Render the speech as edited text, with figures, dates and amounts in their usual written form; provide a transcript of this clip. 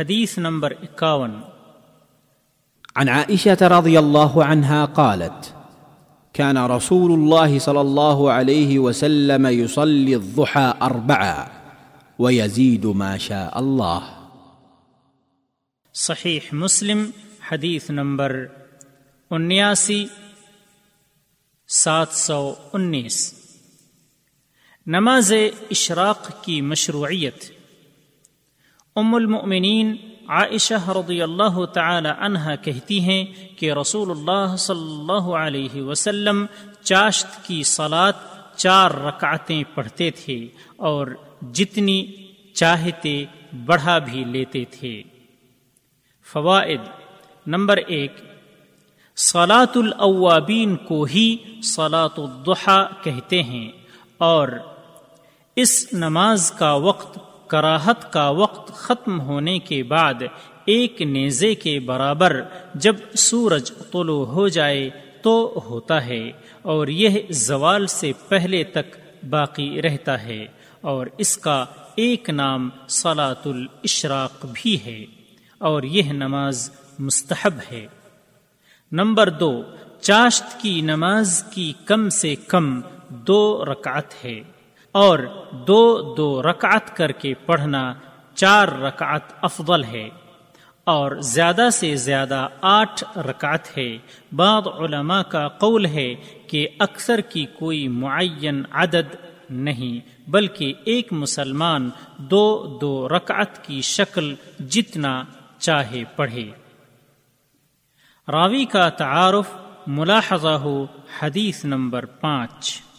حديث نمبر 51. عن عائشة رضي الله عنها قالت: كان رسول الله صلى الله عليه وسلم يصلي الضحى 4 ويزيد ما شاء الله. صحيح مسلم حديث نمبر 719. نماز اشراق کی مشروعیت. ام المؤمنین عائشہ رضی اللہ تعالی عنہا کہتی ہیں کہ رسول اللہ صلی اللہ علیہ وسلم چاشت کی صلاۃ 4 رکعتیں پڑھتے تھے اور جتنی چاہتے بڑھا بھی لیتے تھے۔ فوائد: نمبر 1، صلاۃ الاوابین کو ہی صلاۃ الضحا کہتے ہیں اور اس نماز کا وقت کراہت کا وقت ختم ہونے کے بعد 1 نیزے کے برابر جب سورج طلوع ہو جائے تو ہوتا ہے، اور یہ زوال سے پہلے تک باقی رہتا ہے، اور اس کا ایک نام صلاۃ الاشراق بھی ہے، اور یہ نماز مستحب ہے۔ نمبر 2، چاشت کی نماز کی کم سے کم 2 رکعت ہے، اور 2 رکعت کر کے پڑھنا 4 رکعت افضل ہے، اور زیادہ سے زیادہ 8 رکعت ہے۔ بعض علماء کا قول ہے کہ اکثر کی کوئی معین عدد نہیں، بلکہ ایک مسلمان 2 رکعت کی شکل جتنا چاہے پڑھے۔ راوی کا تعارف ملاحظہ ہو، حدیث نمبر 5۔